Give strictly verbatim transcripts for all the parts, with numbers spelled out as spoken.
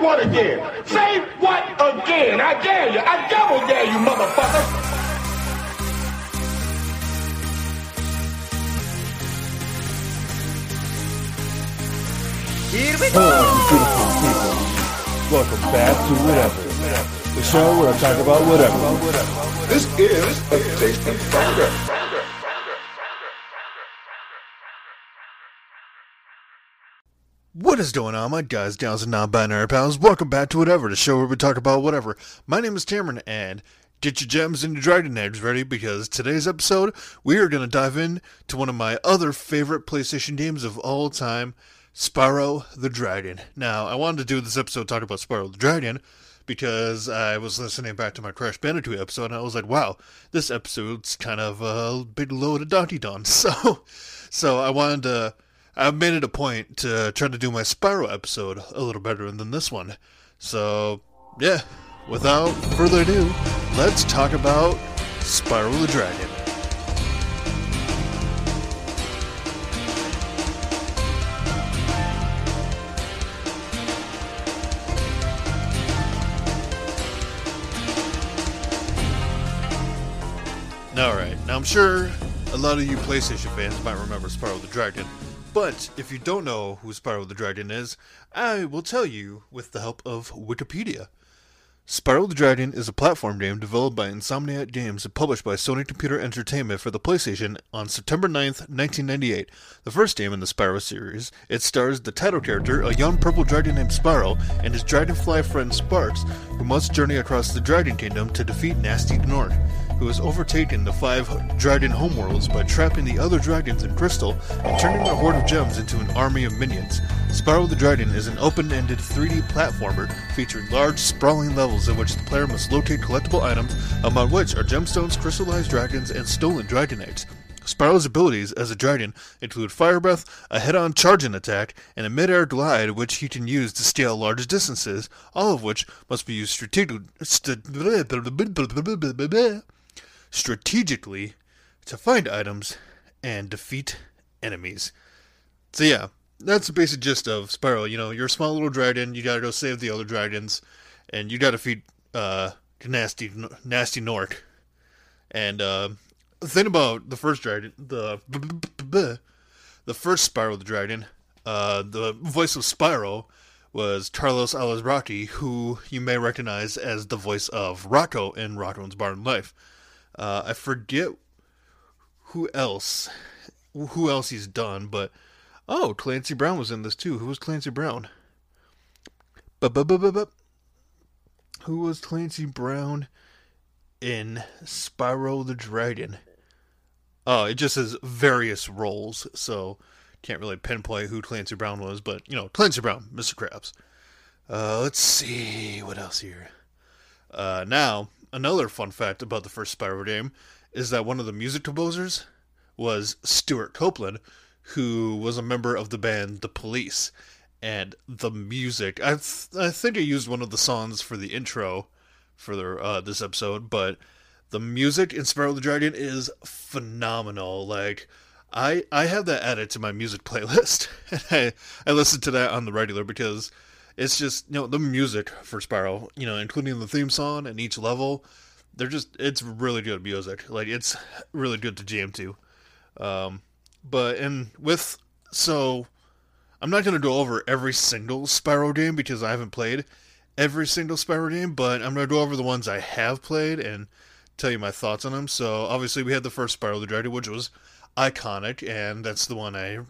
what again? Say what again? I dare you. I double dare you, motherfucker. Here we go! Hello, beautiful people. Welcome back to Whatever. The show where I talk about whatever. This is a taste of founder. What is going on, my guys, gals, and non-binary pals? Welcome back to Whatever, the show where we talk about whatever. My name is Cameron, and get your gems and your dragon eggs ready, because today's episode, we are going to dive in to one of my other favorite PlayStation games of all time, Spyro the Dragon. Now, I wanted to do this episode talking about Spyro the Dragon, because I was listening back to my Crash Bandicoot episode, and I was like, wow, this episode's kind of a big load of Donkey Don. So, so I wanted to... I've made it a point to try to do my Spyro episode a little better than this one. So, yeah, without further ado, let's talk about Spyro the Dragon. Alright, now I'm sure a lot of you PlayStation fans might remember Spyro the Dragon. But if you don't know who Spyro the Dragon is, I will tell you with the help of Wikipedia. Spyro the Dragon is a platform game developed by Insomniac Games and published by Sony Computer Entertainment for the PlayStation on September ninth, nineteen ninety-eight, the first game in the Spyro series. It stars the title character, a young purple dragon named Spyro, and his dragonfly friend Sparks, who must journey across the Dragon Kingdom to defeat Nasty Gnorc, who has overtaken the five dragon homeworlds by trapping the other dragons in crystal and turning their horde of gems into an army of minions. Spyro the Dragon is an open-ended three D platformer featuring large, sprawling levels in which the player must locate collectible items, among which are gemstones, crystallized dragons, and stolen dragon eggs. Spyro's abilities as a dragon include Fire Breath, a head-on charging attack, and a mid-air glide which he can use to scale large distances, all of which must be used strategically. St- strategically to find items and defeat enemies. So yeah, that's the basic gist of Spyro. You know, you're a small little dragon, you gotta go save the other dragons, and you gotta defeat uh, nasty, nasty Gnorc. And uh, the thing about the first dragon, the the first Spyro the Dragon, uh, the voice of Spyro was Carlos Alazraki, who you may recognize as the voice of Rocko in Rocko's Barn Barn Life. Uh, I forget who else, who else he's done, but, oh, Clancy Brown was in this too. Who was Clancy Brown? Ba-ba-ba-ba-ba. Who was Clancy Brown in Spyro the Dragon? Oh, it just says various roles, so can't really pinpoint who Clancy Brown was, but, you know, Clancy Brown, Mister Krabs. Uh, let's see, what else here? Uh, now... Another fun fact about the first Spyro game is that one of the music composers was Stuart Copeland, who was a member of the band The Police. And the music, I th- I think I used one of the songs for the intro for their, uh, this episode, but the music in Spyro the Dragon is phenomenal. Like, I I have that added to my music playlist, and I, I listen to that on the regular because... It's just, you know, the music for Spyro, you know, including the theme song and each level, they're just, it's really good music. Like, it's really good to jam to. Um, but, and with, so, I'm not going to go over every single Spyro game because I haven't played every single Spyro game, but I'm going to go over the ones I have played and tell you my thoughts on them. So, obviously, we had the first Spyro the Dragon, which was iconic, and that's the one I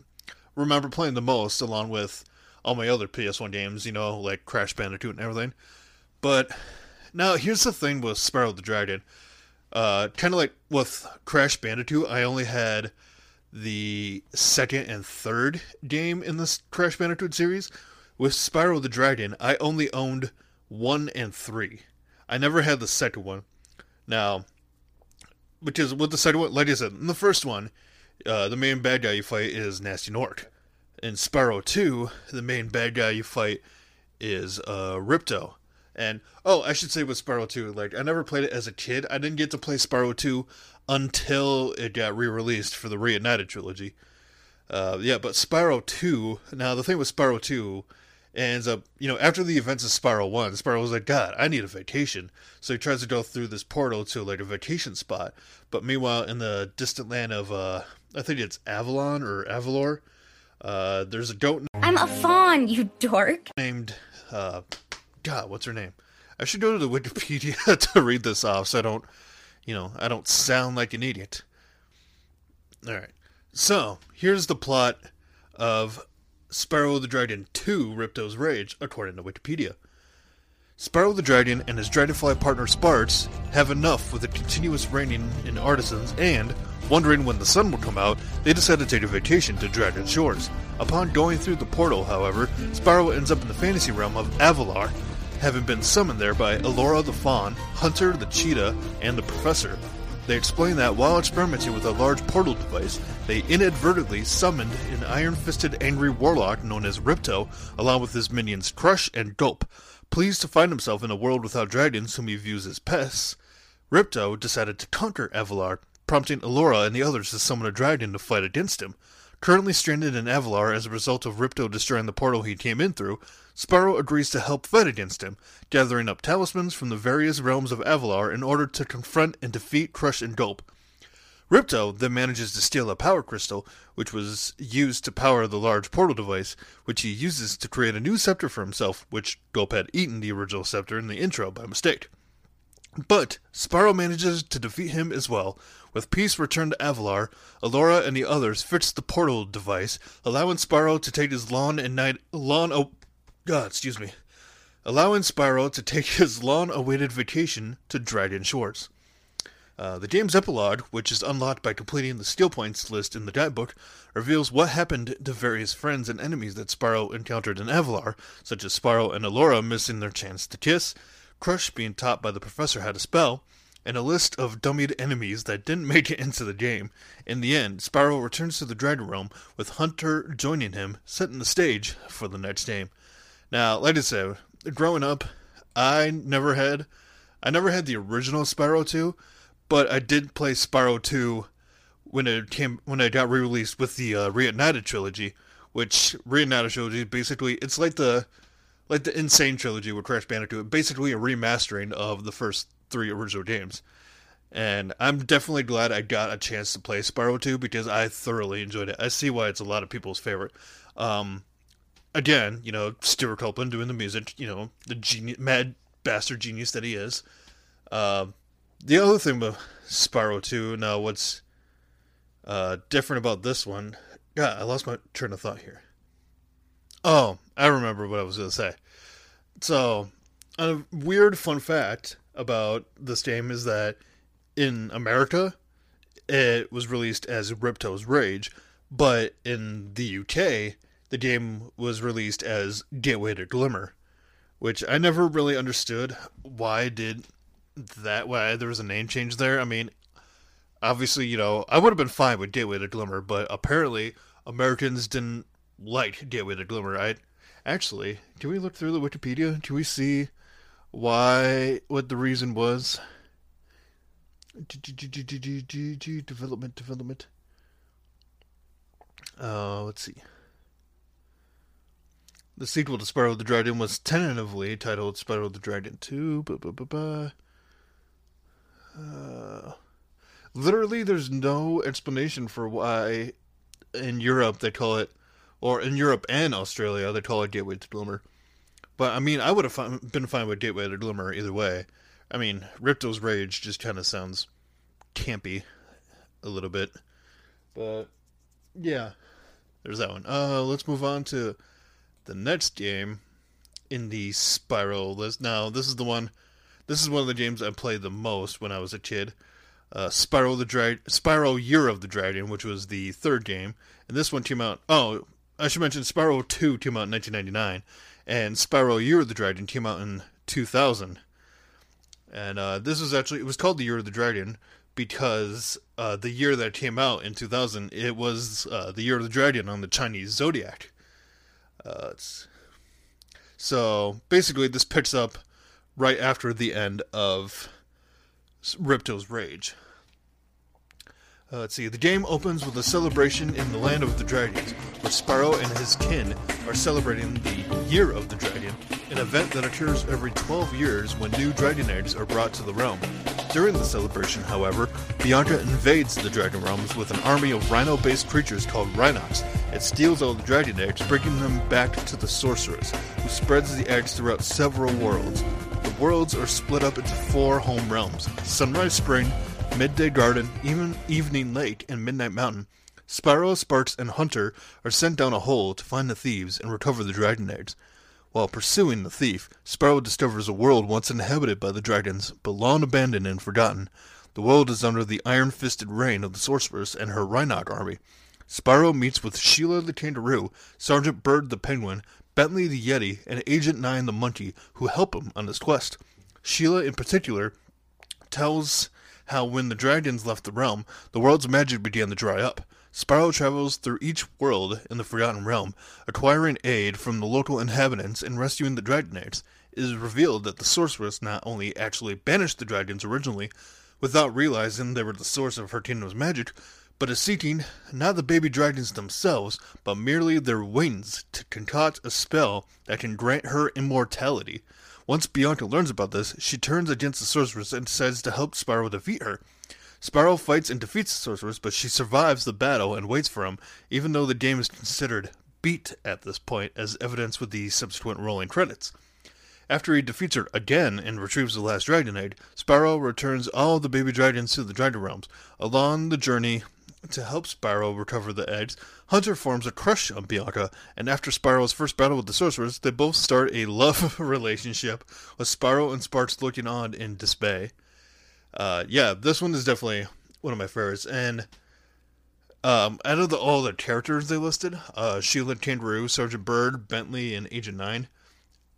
remember playing the most, along with all my other P S one games, you know, like Crash Bandicoot and everything. But now here's the thing with Spyro the Dragon. Uh, kind of like with Crash Bandicoot, I only had the second and third game in this Crash Bandicoot series. With Spyro the Dragon, I only owned one and three. I never had the second one. Now, which is with the second one, like I said, in the first one, uh, the main bad guy you fight is Nasty Gnorc. In Spyro two, the main bad guy you fight is uh, Ripto. And, oh, I should say with Spyro two, like, I never played it as a kid. I didn't get to play Spyro two until it got re-released for the Reignited Trilogy. Uh, yeah, but Spyro two, now the thing with Spyro two ends up, you know, after the events of Spyro one, Spyro was like, God, I need a vacation. So he tries to go through this portal to like a vacation spot. But meanwhile, in the distant land of, uh, I think it's Avalon or Avalar, uh, there's a goat. I'm a fawn, you dork. Named, uh, God, what's her name? I should go to the Wikipedia to read this off so I don't, you know, I don't sound like an idiot. All right. So here's the plot of Spyro the Dragon two, Ripto's Rage, according to Wikipedia. Spyro the Dragon and his dragonfly partner Sparts have enough with the continuous raining in artisans and, wondering when the sun will come out, they decide to take a vacation to Dragon Shores. Upon going through the portal, however, Spyro ends up in the fantasy realm of Avalar, having been summoned there by Elora the Fawn, Hunter the Cheetah, and the Professor. They explain that while experimenting with a large portal device, they inadvertently summoned an iron-fisted angry warlock known as Ripto, along with his minions Crush and Gulp. Pleased to find himself in a world without dragons whom he views as pests, Ripto decided to conquer Avalar, prompting Elora and the others to summon a dragon to fight against him. Currently stranded in Avalar as a result of Ripto destroying the portal he came in through, Spyro agrees to help fight against him, gathering up talismans from the various realms of Avalar in order to confront and defeat Crush and Gulp. Ripto then manages to steal a power crystal, which was used to power the large portal device, which he uses to create a new scepter for himself, which Gulp had eaten the original scepter in the intro by mistake. But Spyro manages to defeat him as well. With peace returned to Avalar, Elora and the others fix the portal device, allowing Spyro to take his long and night long oh God, excuse me, allowing Spyro to take his long-awaited vacation to Dragon Shores. Uh, the game's epilogue, which is unlocked by completing the skill points list in the guidebook, reveals what happened to various friends and enemies that Spyro encountered in Avalar, such as Spyro and Elora missing their chance to kiss, Crush being taught by the professor how to spell, and a list of dummied enemies that didn't make it into the game. In the end, Spyro returns to the Dragon Realm, with Hunter joining him, setting the stage for the next game. Now, like I said, growing up, I never had, I never had the original Spyro two, but I did play Spyro two when it came, when it got re-released with the uh, Reignited Trilogy, which Reignited Trilogy basically, it's like the Like the Insane Trilogy with Crash Bandicoot, basically a remastering of the first three original games. And I'm definitely glad I got a chance to play Spyro two because I thoroughly enjoyed it. I see why it's a lot of people's favorite. Um, again, you know, Stuart Copeland doing the music, you know, the genius, mad bastard genius that he is. Uh, the other thing about Spyro two, now what's uh, different about this one... God, I lost my train of thought here. Oh, I remember what I was going to say. So, a weird fun fact about this game is that in America, it was released as Ripto's Rage, but in the U K, the game was released as Gateway to Glimmer, which I never really understood why did that, why there was a name change there. I mean, obviously, you know, I would have been fine with Gateway to Glimmer, but apparently Americans didn't like Gateway to Glimmer. I actually, can we look through the Wikipedia? Can we see why, what the reason was? Development, development. Uh, let's see. The sequel to Spyro the Dragon was tentatively titled Spyro the Dragon two. Blah, blah, blah, blah. Uh, literally, there's no explanation for why in Europe they call it, or in Europe and Australia, they call it Gateway to Glimmer. But, I mean, I would have fi- been fine with Gateway to Glimmer either way. I mean, Ripto's Rage just kind of sounds campy a little bit. But, yeah. There's that one. Uh, let's move on to the next game in the Spyro list. Now, this is the one... This is one of the games I played the most when I was a kid. Uh, Spyro the Dra- Spyro Year of the Dragon, which was the third game. And this one came out... Oh... I should mention Spyro two came out in nineteen ninety-nine, and Spyro Year of the Dragon came out in two thousand. And uh, this was actually, it was called the Year of the Dragon because uh, the year that it came out in two thousand, it was uh, the Year of the Dragon on the Chinese Zodiac. Uh, it's... So basically this picks up right after the end of Ripto's Rage. Uh, let's see, the game opens with a celebration in the Land of the Dragons, where Spyro and his kin are celebrating the Year of the Dragon, an event that occurs every twelve years when new dragon eggs are brought to the realm. During the celebration, however, Bianca invades the Dragon Realms with an army of rhino-based creatures called Rhinox and steals all the dragon eggs, bringing them back to the sorceress, who spreads the eggs throughout several worlds. The worlds are split up into four home realms: Sunrise Spring, Midday Garden, even Evening Lake, and Midnight Mountain. Spyro, Sparks, and Hunter are sent down a hole to find the thieves and recover the dragon eggs. While pursuing the thief, Spyro discovers a world once inhabited by the dragons, but long abandoned and forgotten. The world is under the iron-fisted reign of the sorceress and her Rhinoc army. Spyro meets with Sheila the Kangaroo, Sergeant Bird the Penguin, Bentley the Yeti, and Agent nine the Monkey, who help him on his quest. Sheila, in particular, tells how when the dragons left the realm, the world's magic began to dry up. Spyro travels through each world in the Forgotten Realm, acquiring aid from the local inhabitants and rescuing the dragon eggs. It is revealed that the sorceress not only actually banished the dragons originally, without realizing they were the source of her kingdom's magic, but is seeking not the baby dragons themselves, but merely their wings to concoct a spell that can grant her immortality. Once Bianca learns about this, she turns against the sorceress and decides to help Spyro defeat her. Spyro fights and defeats the sorceress, but she survives the battle and waits for him, even though the game is considered beat at this point, as evidenced with the subsequent rolling credits. After he defeats her again and retrieves the last dragon egg, Spyro returns all the baby dragons to the Dragon Realms. Along the journey to help Spyro recover the eggs, Hunter forms a crush on Bianca, and after Spyro's first battle with the sorceress, they both start a love relationship, with Spyro and Sparks looking on in dismay. Uh, yeah, this one is definitely one of my favorites, and um, out of the, all the characters they listed, uh, Sheila Kangaroo, Sergeant Bird, Bentley, and Agent nine,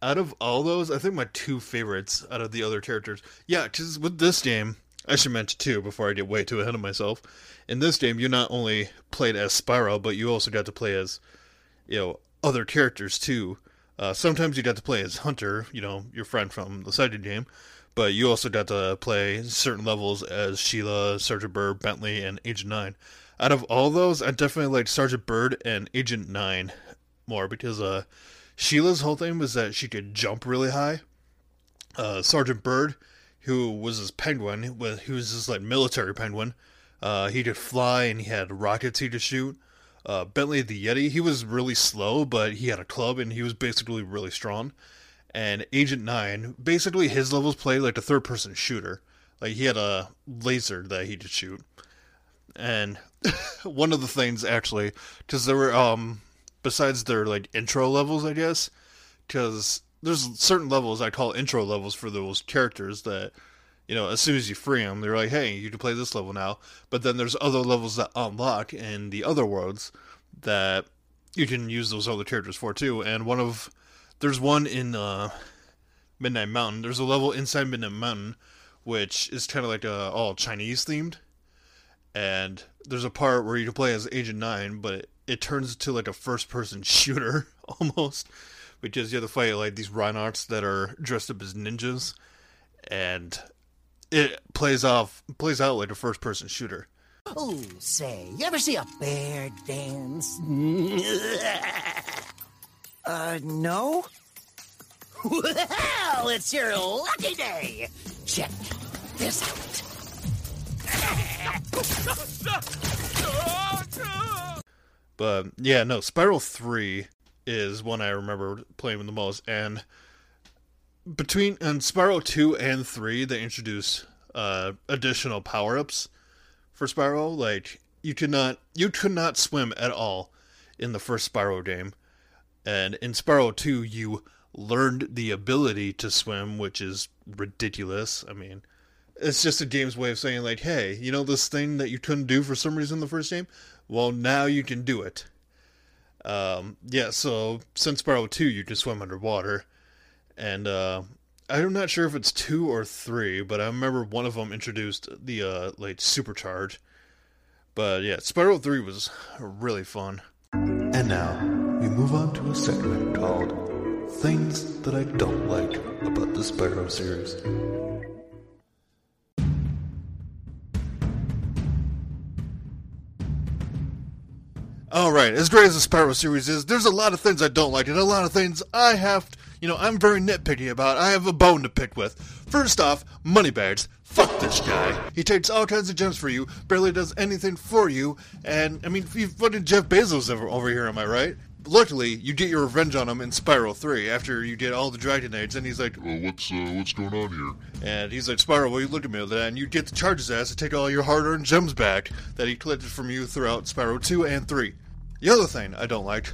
out of all those, I think my two favorites out of the other characters, yeah, because with this game, I should mention too, before I get way too ahead of myself, in this game, you not only played as Spyro, but you also got to play as, you know, other characters too. Uh, sometimes you got to play as Hunter, you know, your friend from the second game, but you also got to play certain levels as Sheila, Sergeant Bird, Bentley, and Agent nine. Out of all those, I definitely liked Sergeant Bird and Agent nine more, because uh, Sheila's whole thing was that she could jump really high. Uh, Sergeant Bird, who was his penguin, he was this like military penguin, uh, he could fly and he had rockets he could shoot. Uh, Bentley the Yeti, he was really slow, but he had a club and he was basically really strong. And Agent nine, basically his levels played like a third-person shooter. Like, he had a laser that he could shoot. And one of the things, actually, because there were, um, besides their, like, intro levels, I guess, because there's certain levels I call intro levels for those characters that, you know, as soon as you free them, they're like, hey, you can play this level now. But then there's other levels that unlock in the other worlds that you can use those other characters for, too. And one of... There's one in uh, Midnight Mountain. There's a level inside Midnight Mountain, which is kind of like a, all Chinese themed. And there's a part where you can play as Agent nine, but it, it turns to like a first-person shooter almost, because you have to fight like these Rhinocs that are dressed up as ninjas, and it plays off plays out like a first-person shooter. Oh, say, you ever see a bear dance? Uh, no? Well, it's your lucky day! Check this out. But, yeah, no, Spiral three is one I remember playing the most, and between and Spiral two and three, they introduced uh, additional power-ups for Spiral. Like, you could not, you could not swim at all in the first Spyro game. And in Spyro two, you learned the ability to swim, which is ridiculous. I mean, it's just a game's way of saying, like, hey, you know this thing that you couldn't do for some reason in the first game? Well, now you can do it. Um, yeah, so since Spyro two, you can swim underwater. And uh, I'm not sure if it's two or three, but I remember one of them introduced the, uh, like, supercharge. But yeah, Spyro three was really fun. And now we move on to a segment called Things That I Don't Like About the Spyro Series. All right, as great as the Spyro series is, there's a lot of things I don't like, and a lot of things I have, to, you know, I'm very nitpicky about. I have a bone to pick with. First off, money bags. Fuck this guy. He takes all kinds of gems for you, barely does anything for you, and, I mean, you fucking Jeff Bezos over here, am I right? Luckily, you get your revenge on him in Spyro three after you get all the Dragonades, and he's like, well, what's, uh, what's going on here? And he's like, Spyro, well, you look at me with that, and you get to charge his ass to take all your hard-earned gems back that he collected from you throughout Spyro two and three. The other thing I don't like,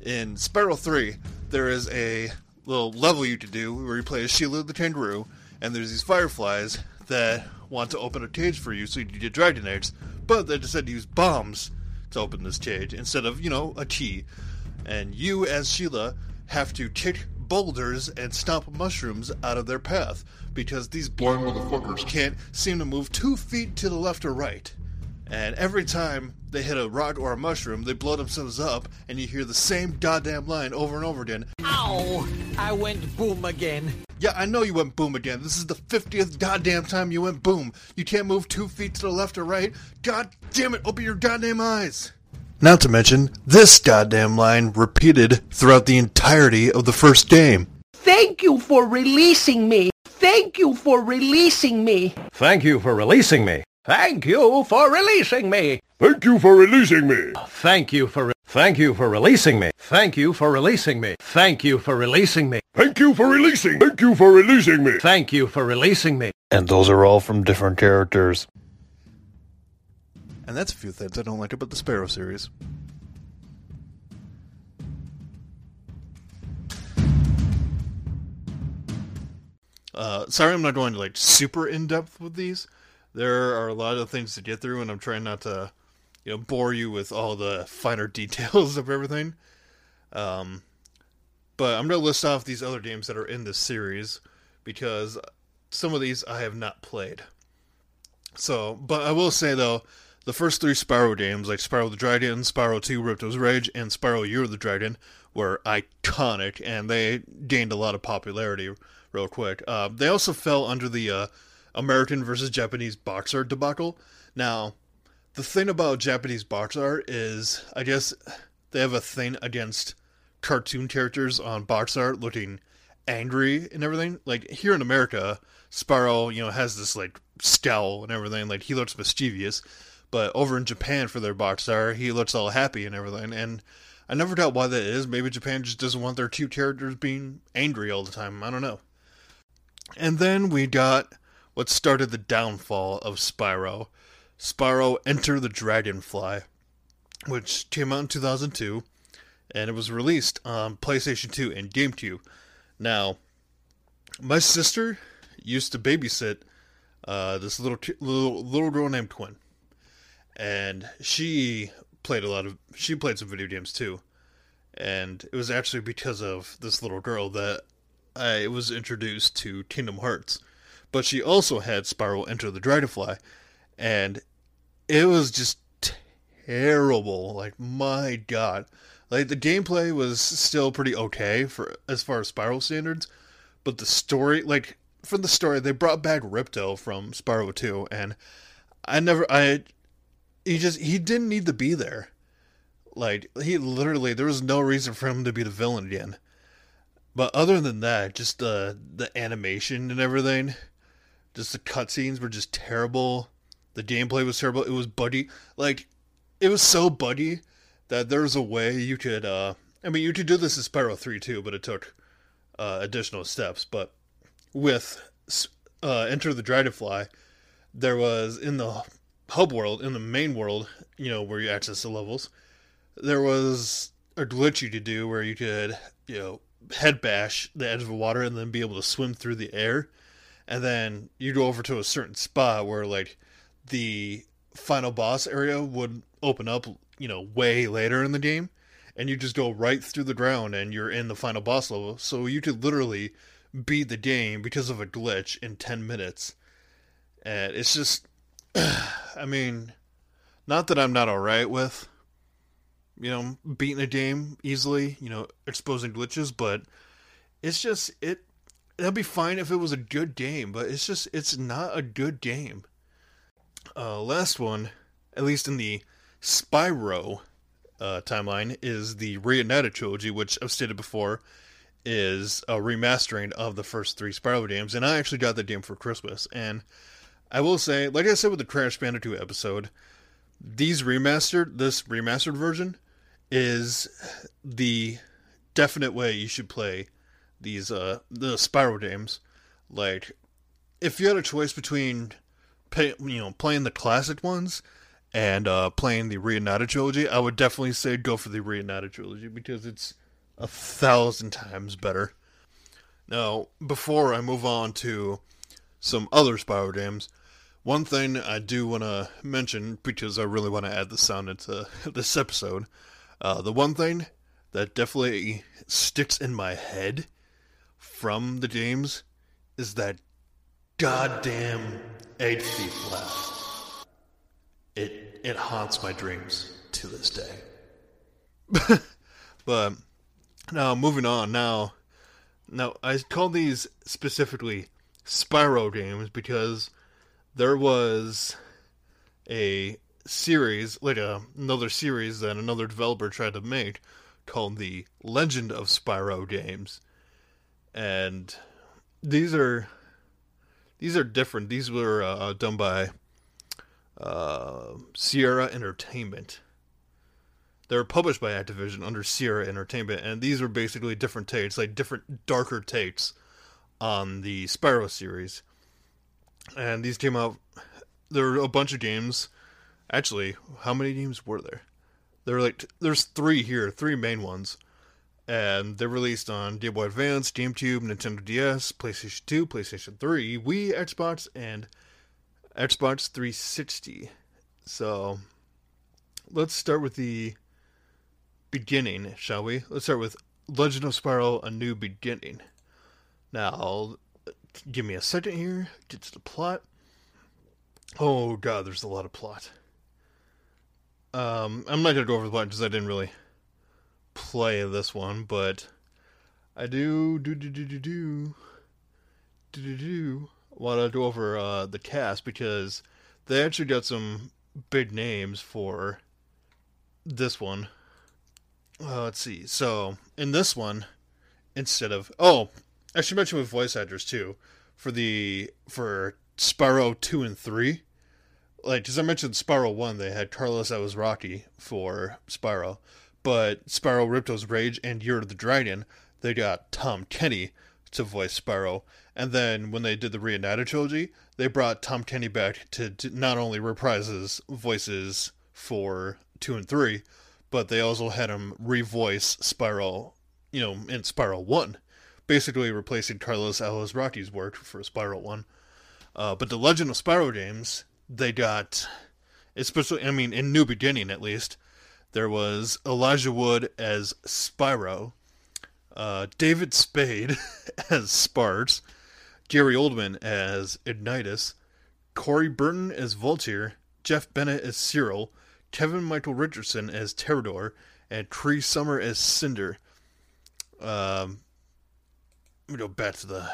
in Spyro three, there is a little level you can do where you play as Sheila the Kangaroo, and there's these fireflies that want to open a cage for you so you can get Dragonades, but they decided to use bombs to open this cage instead of, you know, a key. And you, as Sheila, have to kick boulders and stomp mushrooms out of their path, because these blind motherfuckers can't seem to move two feet to the left or right. And every time they hit a rock or a mushroom, they blow themselves up, and you hear the same goddamn line over and over again. Ow! I went boom again. Yeah, I know you went boom again. This is the fiftieth goddamn time you went boom. You can't move two feet to the left or right. God damn it, open your goddamn eyes! Not to mention, this goddamn line repeated throughout the entirety of the first game. Thank you for releasing me. Thank you for releasing me. Thank you for releasing me. Thank you for releasing me. Thank you for releasing me. Thank you for re- Thank you for releasing me. Thank you for releasing me. Thank you for releasing me. Thank you for releasing. Thank you for releasing me. Thank you for releasing me. And those are all from different characters. And that's a few things I don't like about the Spyro series. Uh, sorry I'm not going to like super in-depth with these. There are a lot of things to get through, and I'm trying not to, you know, bore you with all the finer details of everything. Um, but I'm going to list off these other games that are in this series, because some of these I have not played. So, but I will say though, the first three Spyro games, like Spyro the Dragon, Spyro two, Ripto's Rage, and Spyro Year of the Dragon, were iconic, and they gained a lot of popularity real quick. Uh, they also fell under the uh, American versus Japanese box art debacle. Now, the thing about Japanese box art is, I guess, they have a thing against cartoon characters on box art looking angry and everything. Like, here in America, Spyro, you know, has this, like, scowl and everything. Like, he looks mischievous. But over in Japan for their box art, he looks all happy and everything. And I never doubt why that is. Maybe Japan just doesn't want their cute characters being angry all the time. I don't know. And then we got what started the downfall of Spyro. Spyro Enter the Dragonfly, which came out in two thousand two. And it was released on PlayStation two and GameCube. Now, my sister used to babysit uh, this little, little little girl named Quinn. And she played a lot of, she played some video games too. And it was actually because of this little girl that I was introduced to Kingdom Hearts. But she also had Spyro Enter the Dragonfly. And it was just terrible. Like, my God. Like, the gameplay was still pretty okay for as far as Spyro standards. But the story, like, from the story, they brought back Ripto from Spyro two. And I never, I... He just, he didn't need to be there. Like, he literally, there was no reason for him to be the villain again. But other than that, just uh, the animation and everything, just the cutscenes were just terrible. The gameplay was terrible. It was buggy. Like, it was so buggy that there was a way you could, uh, I mean, you could do this in Spyro three too, but it took uh, additional steps. But with uh, Enter the Dragonfly, there was, in the hub world, in the main world, you know, where you access the levels, there was a glitch you could do where you could, you know, head bash the edge of the water and then be able to swim through the air, and then you go over to a certain spot where, like, the final boss area would open up, you know, way later in the game, and you just go right through the ground and you're in the final boss level. So you could literally beat the game because of a glitch in ten minutes. And it's just, I mean, not that I'm not alright with, you know, beating a game easily, you know, exposing glitches, but it's just, it, that'd be fine if it was a good game, but it's just, it's not a good game. Uh, last one, at least in the Spyro uh, timeline is the Reignited Trilogy, which I've stated before is a remastering of the first three Spyro games, and I actually got that game for Christmas. And I will say, like I said with the Crash Bandicoot episode, these remastered, this remastered version is the definite way you should play these uh the Spyro games. Like, if you had a choice between pay, you know playing the classic ones and uh, playing the Reignited Trilogy, I would definitely say go for the Reignited Trilogy because it's a thousand times better. Now, before I move on to some other Spyro games, one thing I do want to mention, because I really want to add the sound into this episode, uh, the one thing that definitely sticks in my head from the games is that goddamn egg thief laugh. It, it haunts my dreams to this day. But now, moving on, now, now I call these specifically Spyro games because there was a series, like a, another series that another developer tried to make called the Legend of Spyro Games. And these are, these are different. These were uh, done by uh, Sierra Entertainment. They were published by Activision under Sierra Entertainment, and these were basically different takes, like different, darker takes on the Spyro series. And these came out, there were a bunch of games. Actually, how many games were there? There were like, there's three here, three main ones. And they're released on Game Boy Advance, GameCube, Nintendo D S, PlayStation two, PlayStation three, Wii, Xbox, and Xbox three sixty. So, let's start with the beginning, shall we? Let's start with Legend of Spyro, A New Beginning. Now, give me a second here. Get to the plot. Oh god, there's a lot of plot. Um, I'm not going to go over the plot because I didn't really play this one, but I do do do do do do do do do want to go over uh, the cast because they actually got some big names for this one. Uh, let's see. So in this one, instead of oh, I should mention with voice actors too for the for Spyro two and three. Like, because I mentioned Spyro one, they had Carlos Alazraki for Spyro. But Spyro, Ripto's Rage, and Year of the Dragon, they got Tom Kenny to voice Spyro. And then when they did the Reignited Trilogy, they brought Tom Kenny back to, to not only reprise his voices for two and three, but they also had him revoice Spyro, you know, in Spyro one. Basically replacing Carlos Alazraki's work for Spyro one. Uh, but the Legend of Spyro games, they got, especially, I mean, in New Beginning at least, there was Elijah Wood as Spyro, uh, David Spade as Sparz, Gary Oldman as Ignitus, Corey Burton as Voltaire, Jeff Bennett as Cyril, Kevin Michael Richardson as Terador, and Cree Summer as Cinder. Um, let me go back to the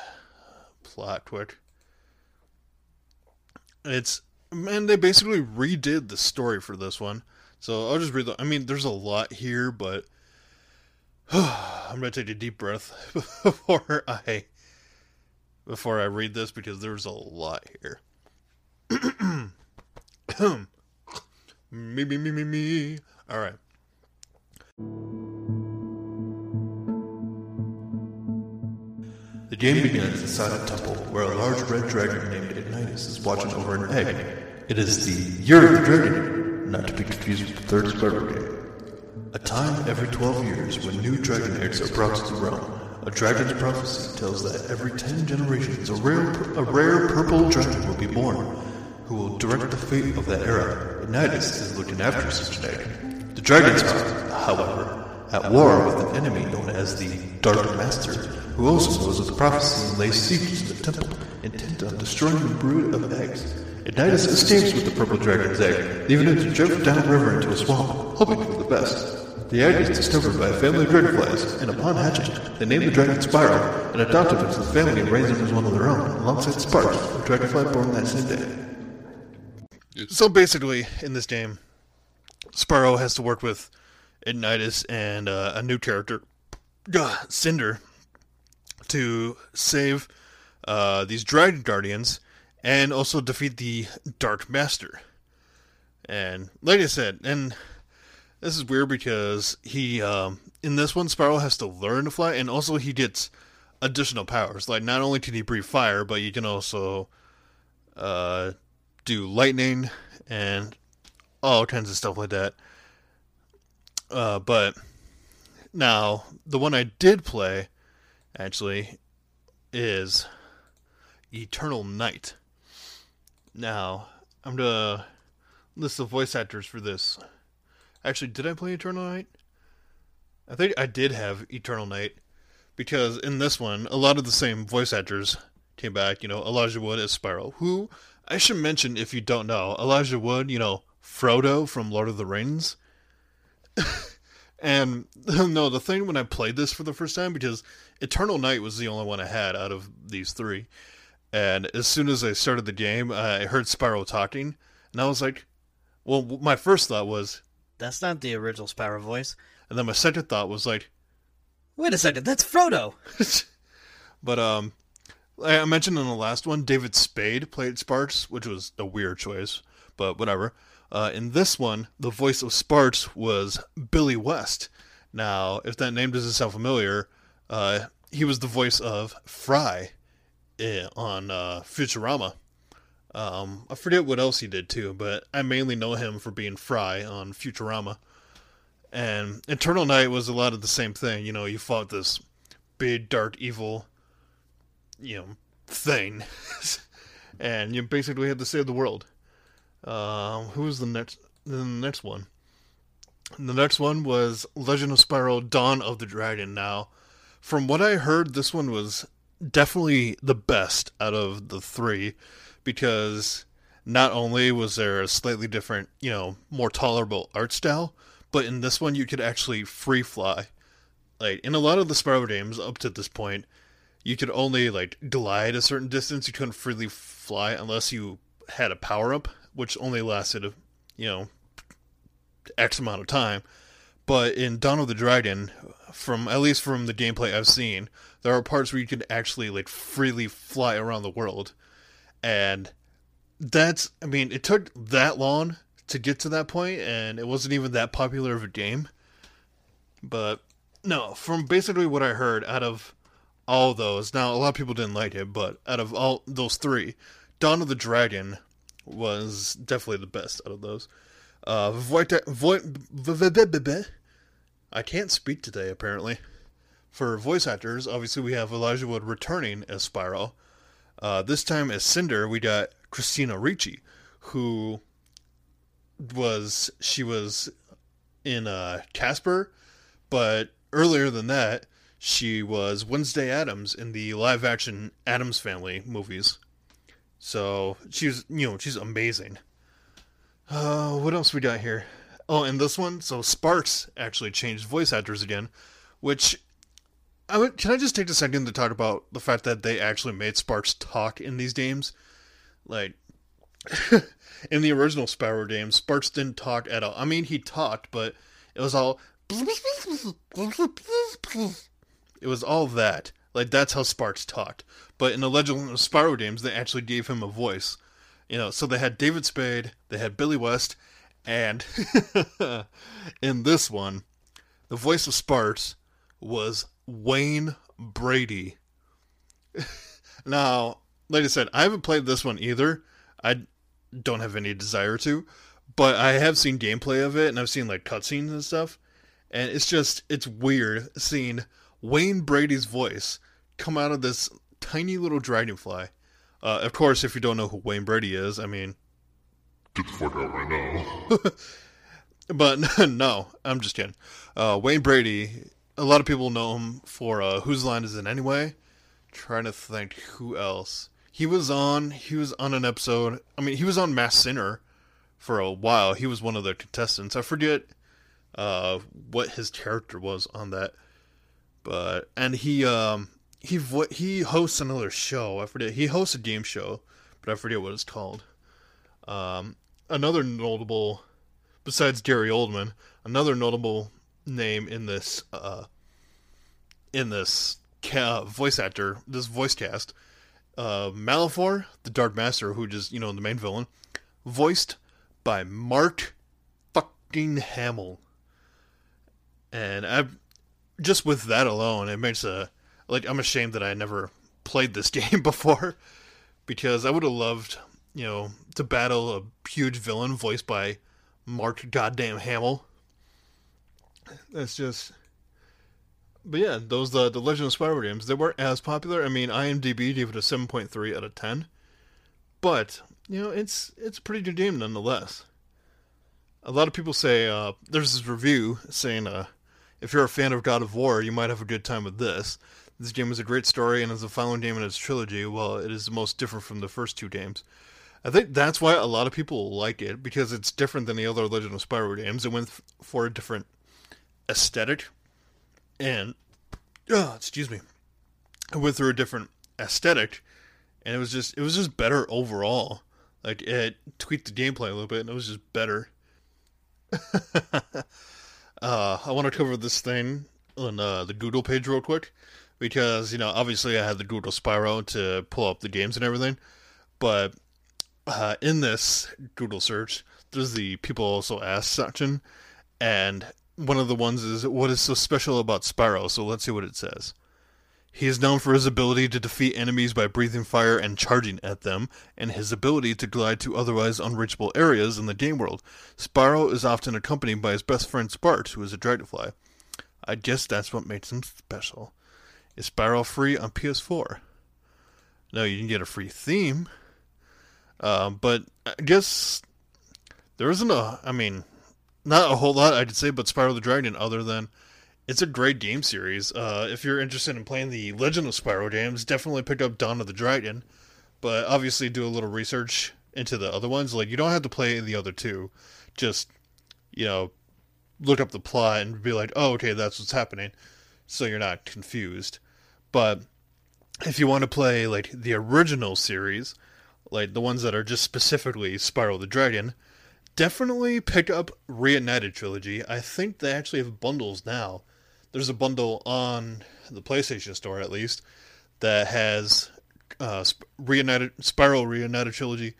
plot quick. It's, man, they basically redid the story for this one. So I'll just read the, I mean, there's a lot here, but oh, I'm going to take a deep breath before I, before I read this, because there's a lot here. me, me, me, me, me. All right. The game begins inside a temple where a large red dragon named Ignitus is watching over an egg. It is the Year of the Dragon, not to be confused with the third Spyro game. A time every twelve years when new dragon eggs are brought to the realm. A dragon's prophecy tells that every ten generations a rare, a rare purple dragon will be born, who will direct the fate of that era. Ignitus is looking after such an egg. The dragons are, however, at war with an enemy known as the Dark Master, who also knows of the prophecy and lays siege to the temple, intent on destroying the brood of eggs. Ignitus escapes with the purple dragon's egg, leaving it to drift downriver into a swamp, hoping for the best. The egg is discovered by a family of dragonflies, and upon hatching, they name the dragon Spyro and adopt him into the family and raise him as one of their own, alongside Sparks, a dragonfly born that same day. So basically, in this game, Spyro has to work with Ignitus and uh, a new character, uh, Cinder, to save uh, these Dragon Guardians and also defeat the Dark Master. And like I said, and this is weird because he, um, in this one, Spyro has to learn to fly, and also he gets additional powers. Like, not only can he breathe fire, but you can also uh, do lightning and all kinds of stuff like that. Uh, but now, the one I did play, actually, is Eternal Night. Now, I'm gonna list the voice actors for this. Actually, did I play Eternal Night? I think I did have Eternal Night, because in this one, a lot of the same voice actors came back. You know, Elijah Wood as Spyro, who, I should mention if you don't know, Elijah Wood, you know, Frodo from Lord of the Rings. And, no, the thing when I played this for the first time, because Eternal Night was the only one I had out of these three, and as soon as I started the game, I heard Spyro talking, and I was like, well, my first thought was, that's not the original Spyro voice. And then my second thought was like, wait a second, that's Frodo! But, um, like I mentioned in the last one, David Spade played Sparks, which was a weird choice, but whatever. Uh, in this one, the voice of Sparks was Billy West. Now, if that name doesn't sound familiar, uh, he was the voice of Fry eh, on uh, Futurama. Um, I forget what else he did too, but I mainly know him for being Fry on Futurama. And Eternal Night was a lot of the same thing. You know, you fought this big, dark, evil, you know, thing. And you basically had to save the world. Um, who was the next, the next one? The next one was Legend of Spyro: Dawn of the Dragon. Now, from what I heard, this one was definitely the best out of the three, because not only was there a slightly different, you know, more tolerable art style, but in this one you could actually free fly. Like, in a lot of the Spyro games up to this point, you could only, like, glide a certain distance. You couldn't freely fly unless you had a power-up, which only lasted, you know, X amount of time. But in Dawn of the Dragon, from at least from the gameplay I've seen, there are parts where you can actually, like, freely fly around the world. And that's, I mean, it took that long to get to that point, and it wasn't even that popular of a game. But, no, from basically what I heard out of all those, now, a lot of people didn't like it, but out of all those three, Dawn of the Dragon was definitely the best out of those. Uh, voice, voice, I can't speak today, apparently. For voice actors, obviously we have Elijah Wood returning as Spyro. Uh, this time as Cinder, we got Christina Ricci, who was, she was in uh, Casper, but earlier than that, she was Wednesday Addams in the live-action Addams Family movies. So, she's, you know, she's amazing. Uh, what else we got here? Oh, and this one, so Sparks actually changed voice actors again, which, I would, can I just take a second to talk about the fact that they actually made Sparks talk in these games? Like, in the original Spyro game, Sparks didn't talk at all. I mean, he talked, but it was all, it was all that. Like, that's how Sparks talked. But in the Legend of Spyro games, they actually gave him a voice. You know, so they had David Spade, they had Billy West, and in this one, the voice of Sparks was Wayne Brady. Now, like I said, I haven't played this one either. I don't have any desire to, but I have seen gameplay of it, and I've seen, like, cutscenes and stuff. And it's just, it's weird seeing Wayne Brady's voice come out of this tiny little dragonfly. Uh, of course, if you don't know who Wayne Brady is, I mean, get the fuck out right now. But no, I'm just kidding. Uh, Wayne Brady, a lot of people know him for uh, Whose Line Is It Anyway? Trying to think who else. He was on, he was on an episode, I mean, he was on Masked Singer for a while. He was one of the contestants. I forget uh, what his character was on that. But, and he, um, he, vo- he hosts another show. I forget. He hosts a game show, but I forget what it's called. Um, another notable, besides Gary Oldman, another notable name in this uh, in this ca- voice actor, this voice cast. Uh, Malifor, the Dark Master, who just, you know, the main villain, voiced by Mark fucking Hamill. And I, just with that alone, it makes a, like, I'm ashamed that I never played this game before, because I would have loved, you know, to battle a huge villain voiced by Mark goddamn Hamill. That's just... But yeah, those the the Legend of Spyro games, they weren't as popular. I mean, IMDb gave it a seven point three out of ten. But, you know, it's it's a pretty good game nonetheless. A lot of people say, uh, there's this review saying, uh, if you're a fan of God of War, you might have a good time with this. This game is a great story and is the final game in its trilogy, while it is the most different from the first two games. I think that's why a lot of people like it, because it's different than the other Legend of Spyro games. It went for a different aesthetic. And, oh, excuse me, I went through a different aesthetic, and it was just, it was just better overall. Like, it tweaked the gameplay a little bit, and it was just better. uh, I want to cover this thing on uh, the Google page real quick, because, you know, obviously I had the Google Spyro to pull up the games and everything, but uh, in this Google search, there's the People Also Ask section, and... one of the ones is, what is so special about Spyro? So let's see what it says. He is known for his ability to defeat enemies by breathing fire and charging at them, and his ability to glide to otherwise unreachable areas in the game world. Spyro is often accompanied by his best friend Spart, who is a dragonfly. I guess that's what makes him special. Is Spyro free on P S four? No, you can get a free theme. Uh, but I guess there isn't a... I mean... Not a whole lot I could say about Spyro the Dragon, other than it's a great game series. Uh, if you're interested in playing the Legend of Spyro games, definitely pick up Dawn of the Dragon. But obviously do a little research into the other ones. Like, you don't have to play the other two. Just, you know, look up the plot and be like, oh, okay, that's what's happening. So you're not confused. But if you want to play, like, the original series, like the ones that are just specifically Spyro the Dragon... definitely pick up Reignited Trilogy. I think they actually have bundles now. There's a bundle on the PlayStation Store, at least, that has uh, Sp- Reignited, Spyro Reignited Trilogy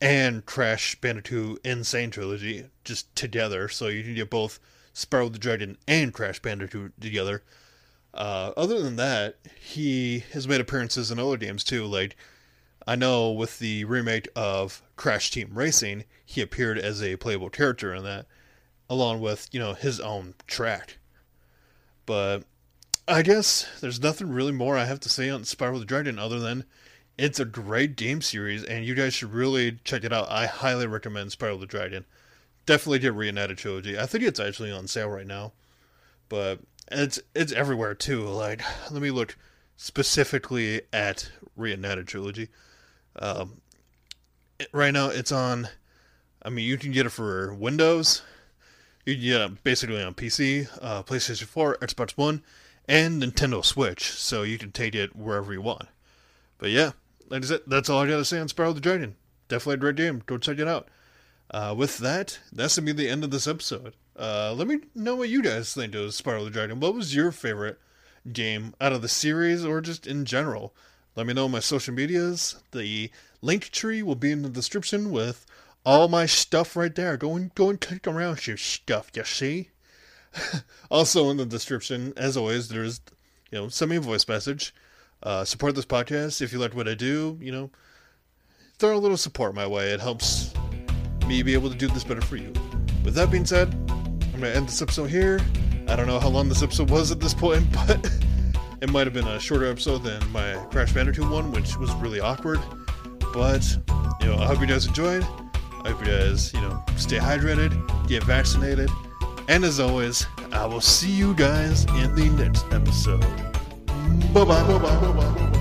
and Crash Bandicoot Insane Trilogy just together. So you can get both Spyro the Dragon and Crash Bandicoot together. Uh, other than that, he has made appearances in other games, too, like... I know with the remake of Crash Team Racing, he appeared as a playable character in that, along with, you know, his own track. But I guess there's nothing really more I have to say on Spyro the Dragon other than it's a great game series, and you guys should really check it out. I highly recommend Spyro the Dragon. Definitely get Reignited Trilogy. I think it's actually on sale right now, but it's it's everywhere too. Like, let me look specifically at Reignited Trilogy. Um, right now it's on, I mean, you can get it for Windows, you can get it basically on P C, uh, PlayStation four, Xbox One, and Nintendo Switch, so you can take it wherever you want. But yeah, that's it. That's all I gotta say on Spyro the Dragon. Definitely a great game, go check it out. Uh, with that, that's gonna be the end of this episode. Uh, let me know what you guys think of Spyro the Dragon. What was your favorite game out of the series, or just in general? Let me know on my social medias. The link tree will be in the description with all my stuff right there. Go and, go and click around your stuff, you see? Also in the description, as always, there's, you know, send me a voice message. Uh, support this podcast. If you like what I do, you know, throw a little support my way. It helps me be able to do this better for you. With that being said, I'm going to end this episode here. I don't know how long this episode was at this point, but... it might have been a shorter episode than my Crash Bandicoot one, which was really awkward. But, you know, I hope you guys enjoyed. I hope you guys, you know, stay hydrated, get vaccinated. And as always, I will see you guys in the next episode. Bye-bye, bye-bye, bye-bye.